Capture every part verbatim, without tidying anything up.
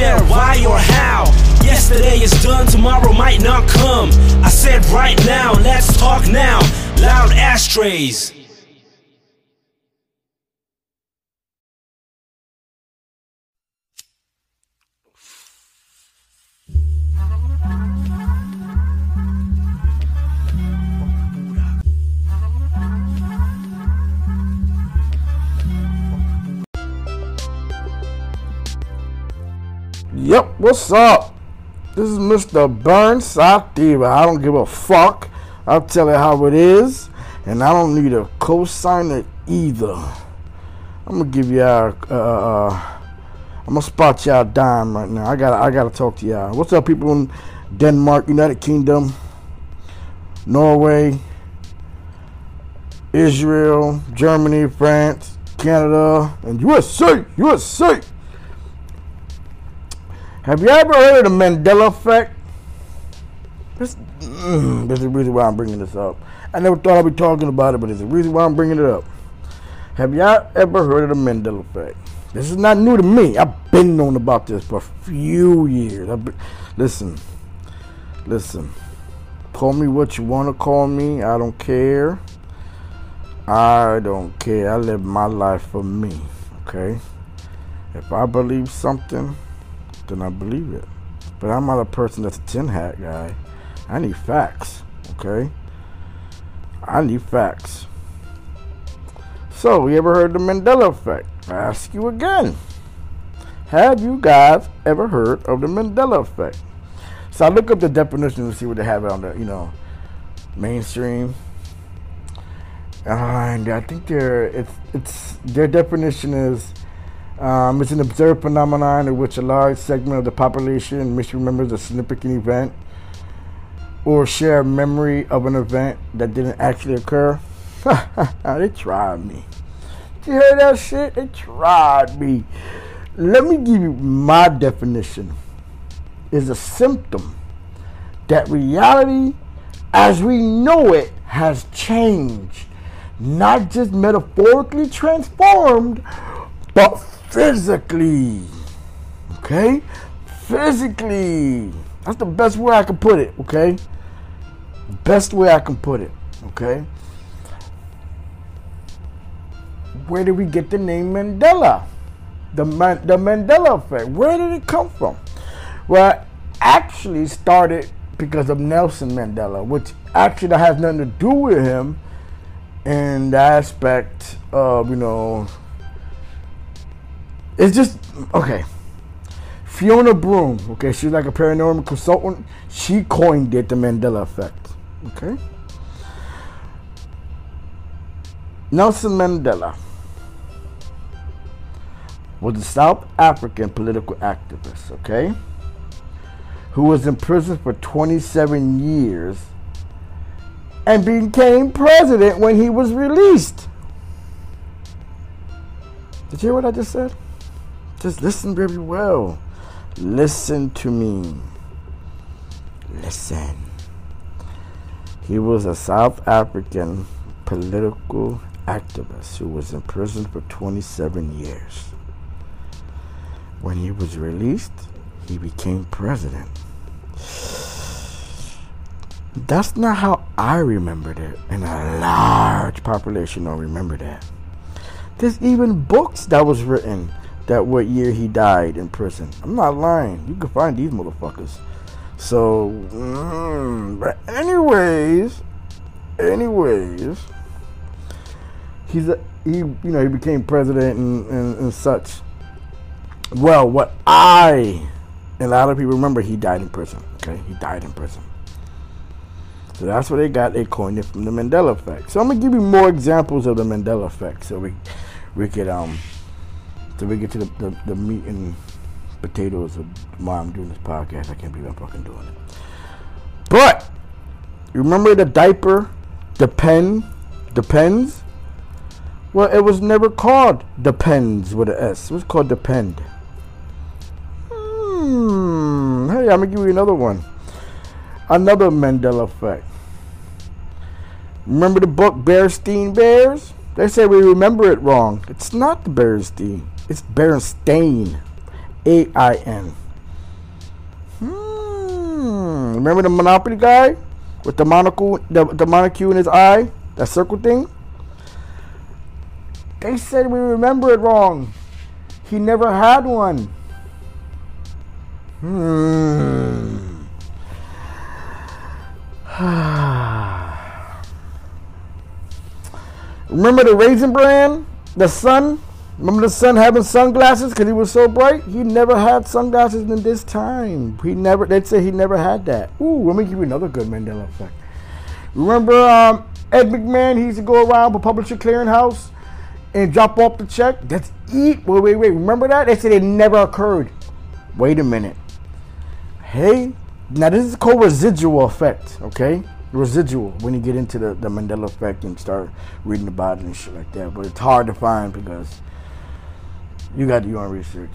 where, why, or how. Yesterday is done, tomorrow might not come. I said right now, let's talk now. Loud ashtrays. Yep, what's up? This is Mister Berenstain. I don't give a fuck. I'll tell it how it is, and I don't need a co-signer either. I'm gonna give y'all. Uh, uh, I'm gonna spot y'all dime right now. I gotta. I gotta talk to y'all. What's up, people in Denmark, United Kingdom, Norway, Israel, Germany, France, Canada, and U S A. U S A. Have you ever heard of the Mandela Effect? This, mm, there's a reason why I'm bringing this up. I never thought I'd be talking about it, but there's a reason why I'm bringing it up. Have y'all ever heard of the Mandela Effect? This is not new to me. I've been known about this for a few years. I've been, listen, listen. Call me what you want to call me. I don't care. I don't care. I live my life for me, okay? If I believe something, and I believe it, but I'm not a person that's a tin hat guy. I need facts, okay? I need facts. So, you ever heard the Mandela Effect? I ask you again. Have you guys ever heard of the Mandela Effect? So I look up the definition to see what they have on the, you know, mainstream, and I think their it's it's their definition is. Um, it's an observed phenomenon in which a large segment of the population misremembers a significant event or share a memory of an event that didn't actually occur. They tried me. Did you hear that shit? They tried me. Let me give you my definition. It's a symptom that reality as we know it has changed, not just metaphorically transformed, but physically, okay? Physically. That's the best way I can put it, okay? Best way I can put it, okay? Where did we get the name Mandela? The, Man- the Mandela Effect. Where did it come from? Well, it actually started because of Nelson Mandela, which actually has nothing to do with him in the aspect of, you know, it's just, okay, Fiona Broome, okay, she's like a paranormal consultant. She coined it, the Mandela Effect, okay? Nelson Mandela was a South African political activist, okay, who was in prison for twenty-seven years and became president when he was released. Did you hear what I just said? Just listen very well. Listen to me. Listen. He was a South African political activist who was in prison for twenty-seven years. When he was released, he became president. That's not how I remembered it, and a large population don't remember that. There's even books that was written that what year he died in prison. I'm not lying. You can find these motherfuckers. So, mm, but anyways, anyways, he's a, he, you know, he became president and, and, and such. Well, what I, and a lot of people remember, he died in prison, okay? He died in prison. So that's what they got. They coined it from the Mandela Effect. So I'm going to give you more examples of the Mandela Effect so we, we could, um, So we get to the, the, the meat and potatoes of why I'm doing this podcast. I can't believe I'm fucking doing it. But remember the diaper, the pen, the pens? Well, it was never called the pens with an S. It was called the pen. Hmm. Hey, I'm gonna give you another one. Another Mandela Effect. Remember the book Bearstein Bears? They say we remember it wrong. It's not the Bearstein. It's Berenstain, A I N. Remember the Monopoly guy with the monocle, the, the monocle in his eye, that circle thing? They said we remember it wrong. He never had one. Hmm. Remember the Raisin Bran? The sun? Remember the sun having sunglasses because he was so bright? He never had sunglasses in this time. He never, they'd say he never had that. Ooh, let me give you another good Mandela effect. Remember um, Ed McMahon? He used to go around with Publisher Clearinghouse and drop off the check. That's it. Wait, wait, wait. Remember that? They said it never occurred. Wait a minute. Hey, now this is called residual effect, okay? Residual, when you get into the, the Mandela effect and start reading about it and shit like that. But it's hard to find because you got to do your own research.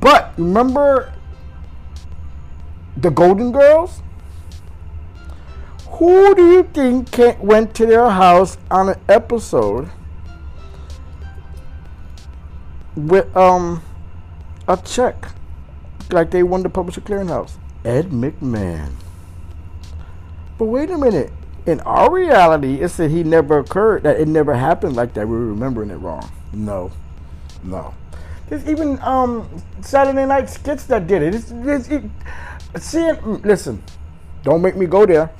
But remember the Golden Girls? Who do you think came, went to their house on an episode with um a check like they won the Publisher Clearinghouse? Ed McMahon. But wait a minute, in our reality it said he never occurred, that it never happened like that. We're remembering it wrong. No, no. There's even um Saturday night skits that did it. It's, it's, it seeing, listen, don't make me go there.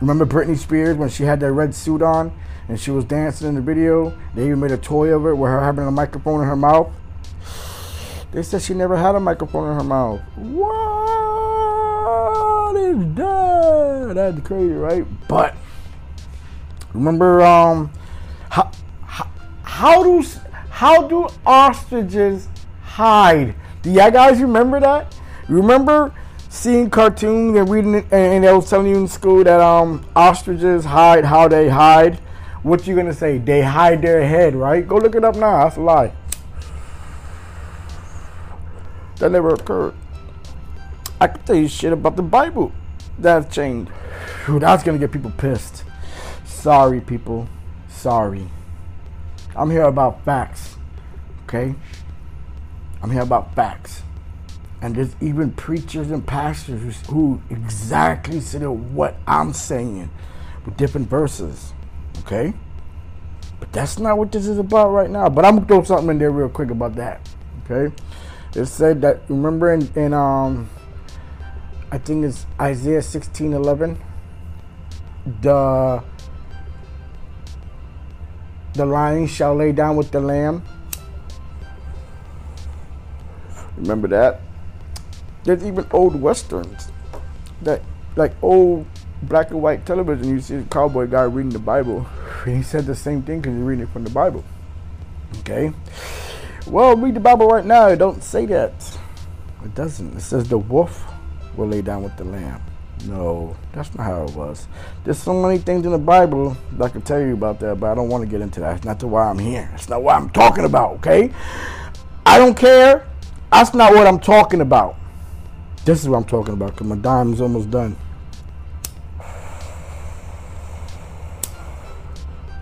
Remember Britney Spears when she had that red suit on and she was dancing in the video? They even made a toy of it with her having a microphone in her mouth. They said she never had a microphone in her mouth. What is that? That's crazy, right? But remember, um, how, how, how do how do ostriches hide? Do y'all guys remember that? Remember seeing cartoons and reading it, and they was telling you in school that um ostriches hide, how they hide. What you gonna say? They hide their head, right? Go look it up now. That's a lie. That never occurred. I can tell you shit about the Bible that's changed. Whew, that's gonna get people pissed. Sorry, people. Sorry. I'm here about facts. Okay? I'm here about facts. And there's even preachers and pastors who exactly say what I'm saying with different verses, okay? But that's not what this is about right now. But I'm going to throw something in there real quick about that, okay? It said that, remember in, in um, I think it's Isaiah sixteen eleven, the, the lion shall lay down with the lamb. Remember that? There's even old westerns, that like old black and white television. You see the cowboy guy reading the Bible. He said the same thing because he's reading it from the Bible. Okay. Well, read the Bible right now. It don't say that. It doesn't. It says the wolf will lay down with the lamb. No, that's not how it was. There's so many things in the Bible that I could tell you about that, but I don't want to get into that. It's not why I'm here. It's not what I'm talking about. Okay. I don't care. That's not what I'm talking about. This is what I'm talking about, because my dime is almost done.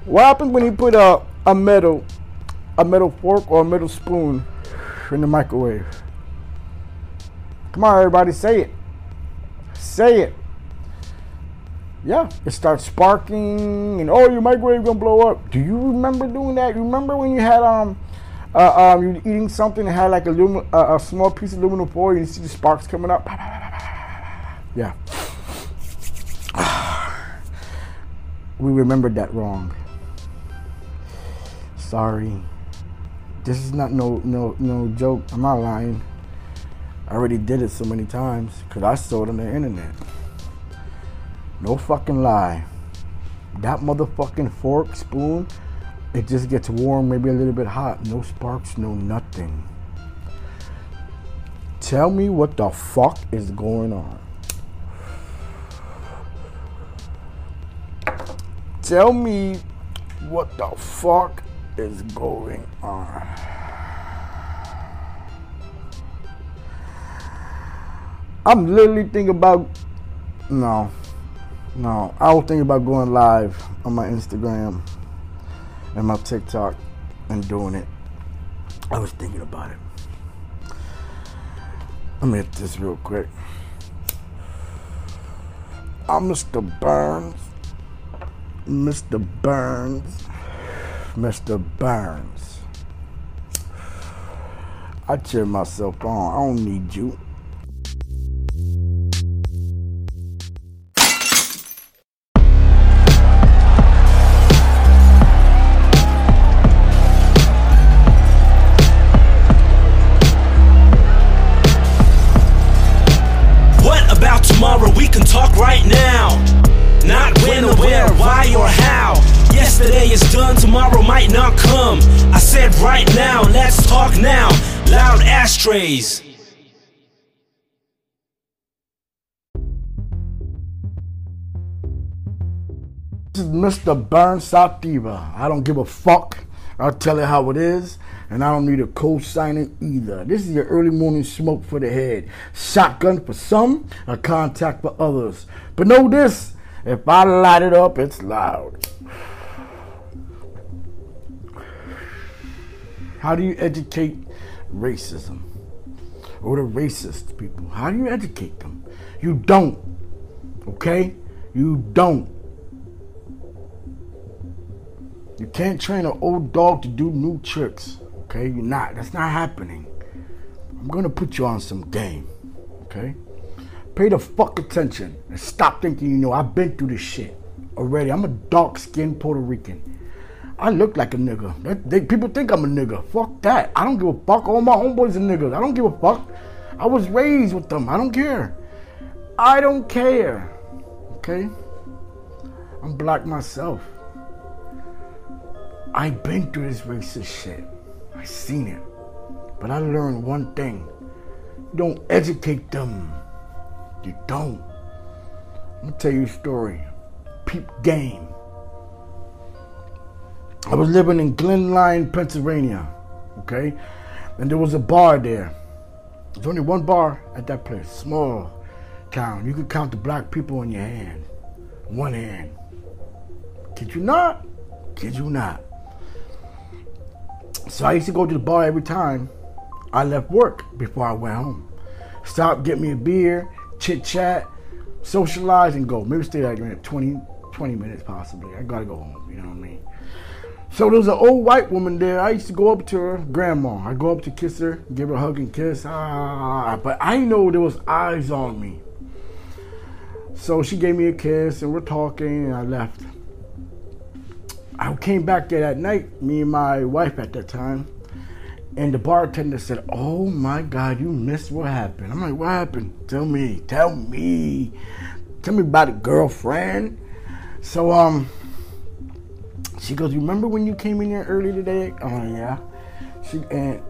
What happens when you put a, a metal a metal fork or a metal spoon in the microwave? Come on, everybody, say it. Say it. Yeah, it starts sparking, and oh, your microwave gonna blow up. Do you remember doing that? Remember when you had um. Uh, um, you're eating something and had like aluminum, uh, a small piece of aluminum foil, and you see the sparks coming up. Yeah. We remembered that wrong. Sorry. This is not no no no joke. I'm not lying. I already did it so many times because I saw it on the internet. No fucking lie. That motherfucking fork, spoon, it just gets warm, maybe a little bit hot. No sparks, no nothing. Tell me what the fuck is going on. Tell me what the fuck is going on. I'm literally thinking about, no, No, I was thinking about going live on my Instagram and my TikTok and doing it. I was thinking about it. Let me hit this real quick. I'm Mister Burns. Mister Burns. Mister Burns. I cheer myself on. I don't need you. Ashtrays. This is Mister Burn South Diva. I don't give a fuck. I'll tell it how it is, and I don't need a co-signing either. This is your early morning smoke for the head. Shotgun for some, a contact for others. But know this, if I light it up, it's loud. How do you educate racism or the racist people? How do you educate them? You don't. Okay? You don't. You can't train an old dog to do new tricks. Okay? You're not. That's not happening. I'm gonna put you on some game. Okay? Pay the fuck attention and stop thinking, you know, I've been through this shit already. I'm a dark-skinned Puerto Rican. I look like a nigga. That, they, people think I'm a nigga. Fuck that. I don't give a fuck. All my homeboys are niggas. I don't give a fuck. I was raised with them. I don't care. I don't care. Okay? I'm black myself. I've been through this racist shit. I seen it. But I learned one thing. You don't educate them. You don't. I'm going to tell you a story. Peep game. I was living in Glenline, Pennsylvania, okay? And there was a bar there. There's only one bar at that place, small town. You could count the black people on your hand, one hand. Kid you not? Kid you not? So I used to go to the bar every time I left work before I went home. Stop, get me a beer, chit chat, socialize, and go. Maybe stay like twenty, twenty minutes possibly. I gotta go home, you know what I mean? So there was an old white woman there. I used to go up to her, grandma. I go up to kiss her, give her a hug and kiss. Ah, but I know there was eyes on me. So she gave me a kiss and we're talking and I left. I came back there that night, me and my wife at that time, and the bartender said, "Oh my God, you missed what happened." I'm like, "What happened? Tell me, tell me. Tell me about it, girlfriend." So, um, she goes, "You remember when you came in here early today?" I'm like, "Yeah." She and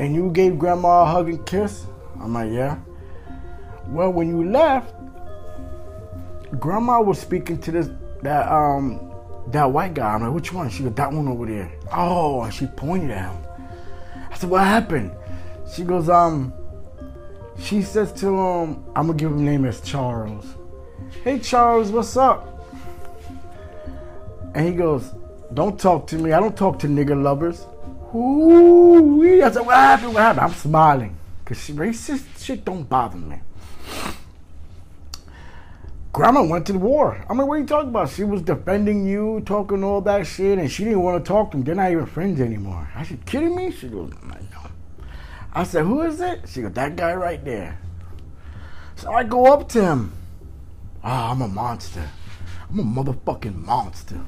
and you gave grandma a hug and kiss? I'm like, "Yeah." "Well, when you left, grandma was speaking to this that um that white guy." I'm like, "Which one?" She goes, "That one over there." Oh, and she pointed at him. I said, "What happened?" She goes, um, she says to him, I'm gonna give him name as Charles. "Hey Charles, what's up?" And he goes, "Don't talk to me. I don't talk to nigger lovers." Ooh, I said, "What happened? What happened?" I'm smiling because racist shit don't bother me. Grandma went to the war. I mean, what are you talking about? She was defending you, talking all that shit, and she didn't want to talk to them. They're not even friends anymore. I said, "Kidding me?" She goes, "No." I said, "Who is it?" She goes, "That guy right there." So I go up to him. Oh, I'm a monster. I'm a motherfucking monster.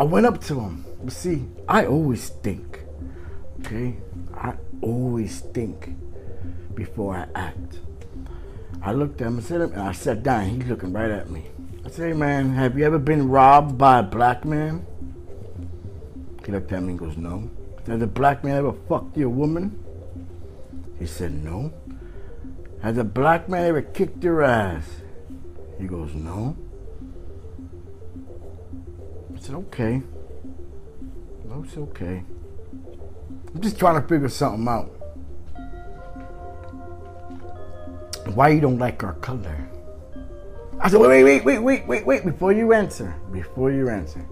I went up to him. But see, I always think. Okay? I always think before I act. I looked at him and said, and I sat down. He's looking right at me. I said, "Hey man, have you ever been robbed by a black man?" He looked at me and goes, "No." "Has a black man ever fucked your woman?" He said, "No." "Has a black man ever kicked your ass?" He goes, "No." I said, "Okay. No, it's okay. I'm just trying to figure something out." why you don't like our color? I said, wait, wait, wait, wait, wait, wait, before you answer, before you answer.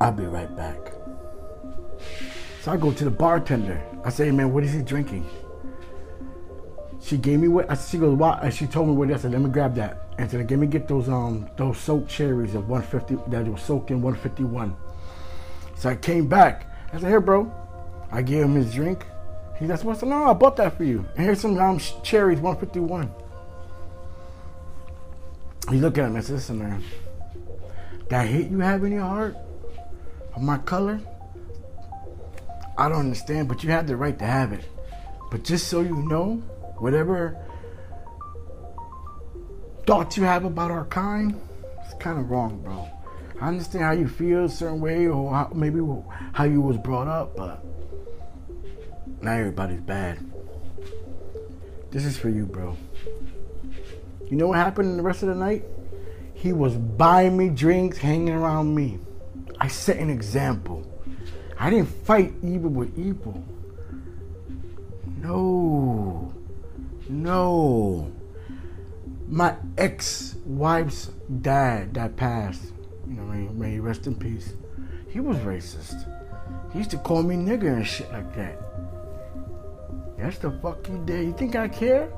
I'll be right back. So I go to the bartender. I say, hey, man, what is he drinking? She gave me what, she goes, why? And she told me what it is. I said, let me grab that. And said, let me get those um those soaked cherries of one fifty, that were soaked in one fifty-one. So I came back. I said, here, bro. I gave him his drink. He said, well, so no, I bought that for you. And here's some um, cherries, one fifty-one. He looked at me and said, listen, man, that hate you have in your heart of my color, I don't understand, but you have the right to have it. But just so you know, whatever thoughts you have about our kind, it's kind of wrong, bro. I understand how you feel a certain way, or how, maybe how you was brought up, but not everybody's bad. This is for you, bro. You know what happened in the rest of the night? He was buying me drinks, hanging around me. I set an example. I didn't fight evil with evil. No. No. My ex-wife's dad that passed, you know, may, may he rest in peace, he was racist. He used to call me nigger and shit like that. That's the fuck you did. You think I care?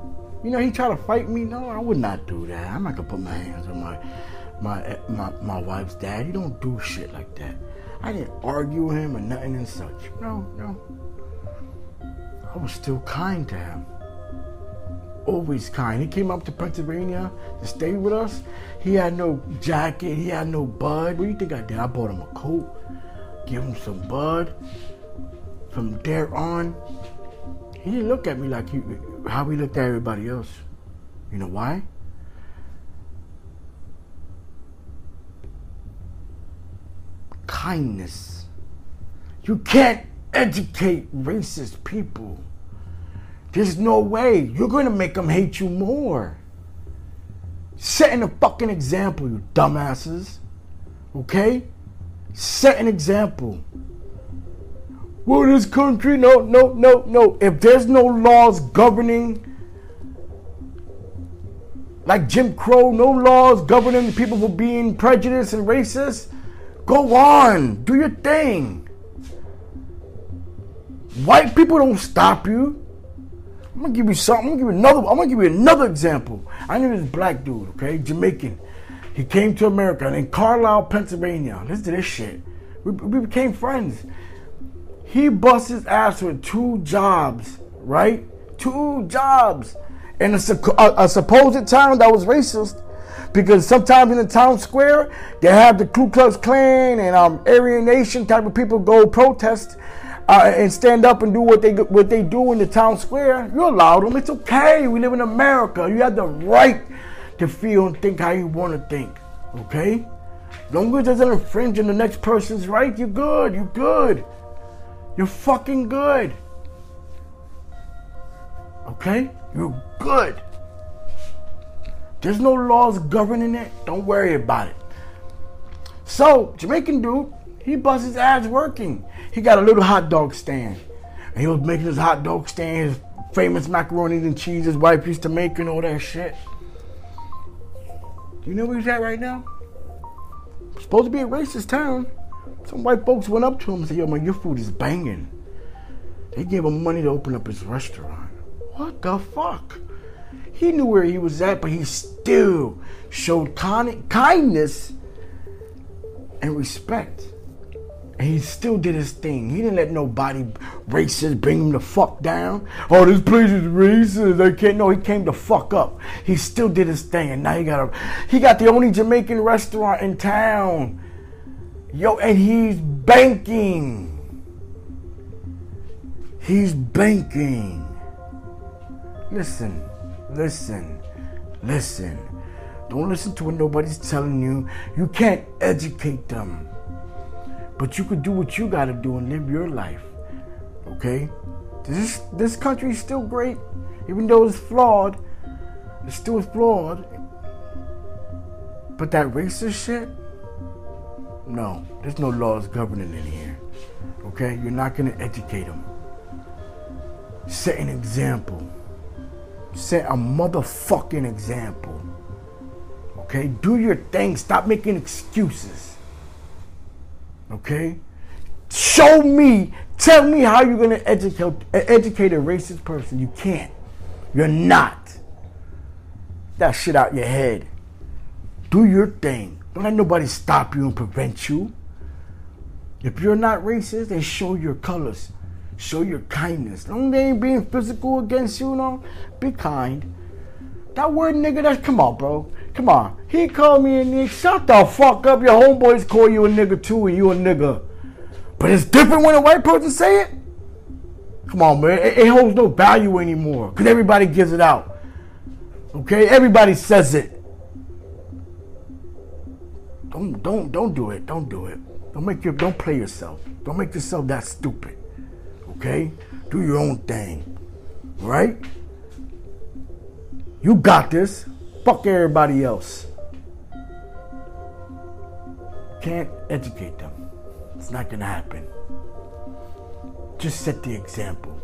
You know, he tried to fight me. No, I would not do that. I'm not gonna put my hands on my my my, my wife's dad. You don't do shit like that. I didn't argue with him or nothing and such. No, no. I was still kind to him. Always kind. He came up to Pennsylvania to stay with us. He had no jacket. He had no bud. What do you think I did? I bought him a coat. Give him some bud. From there on, he didn't look at me like he, how he looked at everybody else. You know why? Kindness. You can't educate racist people. There's no way. You're going to make them hate you more. Setting a fucking example, you dumbasses. Okay? Set an example. Well, this country, no, no, no, no. If there's no laws governing, like Jim Crow, no laws governing people for being prejudiced and racist, go on, do your thing. White people don't stop you. I'm gonna give you something. I'm gonna give you another. I'm gonna give you another example. I knew this black dude, okay, Jamaican. He came to America and in Carlisle, Pennsylvania. Listen to this shit. We, we became friends. He busts his ass with two jobs, right? Two jobs, in a, a, a supposed town that was racist. Because sometimes in the town square, they have the Ku Klux Klan and um, Aryan Nation type of people go protest uh, and stand up and do what they what they do in the town square. You allow them. It's okay. We live in America. You have the right to feel and think how you want to think. Okay? As long as it doesn't infringe on the next person's right, you're good. You're good. You're fucking good. Okay? You're good. There's no laws governing it. Don't worry about it. So, Jamaican dude, he busts his ass working. He got a little hot dog stand. And he was making his hot dog stand, his famous macaronis and cheese his wife used to make and all that shit. You know where he's at right now? Supposed to be a racist town. Some white folks went up to him and said, yo, man, your food is banging. They gave him money to open up his restaurant. What the fuck? He knew where he was at, but he still showed con- kindness and respect. And he still did his thing. He didn't let nobody racist bring him the fuck down. Oh, this place is racist. They can't. No, he came the fuck up. He still did his thing, and now he got a. He got the only Jamaican restaurant in town. Yo, and he's banking. He's banking. Listen. Listen, listen. Don't listen to what nobody's telling you. You can't educate them. But you can do what you gotta do and live your life. Okay? This this country is still great. Even though it's flawed, it's still flawed. But that racist shit, no. There's no laws governing in here. Okay? You're not gonna educate them. Set an example. set a motherfucking example. Okay? Do your thing. Stop making excuses. Okay? Show me. Tell me how you're going to educate, educate a racist person. You can't. You're not. That shit out your head. Do your thing. Don't let nobody stop you and prevent you. If you're not racist, then show your colors. Show your kindness. Don't they ain't being physical against you, no? Be kind. That word nigga, that's, come on, bro. Come on. He called me a nigga. Shut the fuck up. Your homeboys call you a nigga too, and you a nigga. But it's different when a white person say it. Come on, man. It, it holds no value anymore because everybody gives it out. Okay? Everybody says it. Don't, don't, don't do it. Don't do it. Don't make your, don't play yourself. Don't make yourself that stupid. Okay? Do your own thing. Right? You got this. Fuck everybody else. Can't educate them. It's not gonna happen. Just set the example.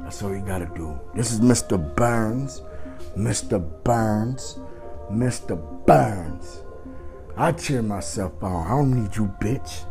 That's all you gotta do. This is Mister Burns. Mister Burns. Mister Burns. I cheer myself on. I don't need you, bitch.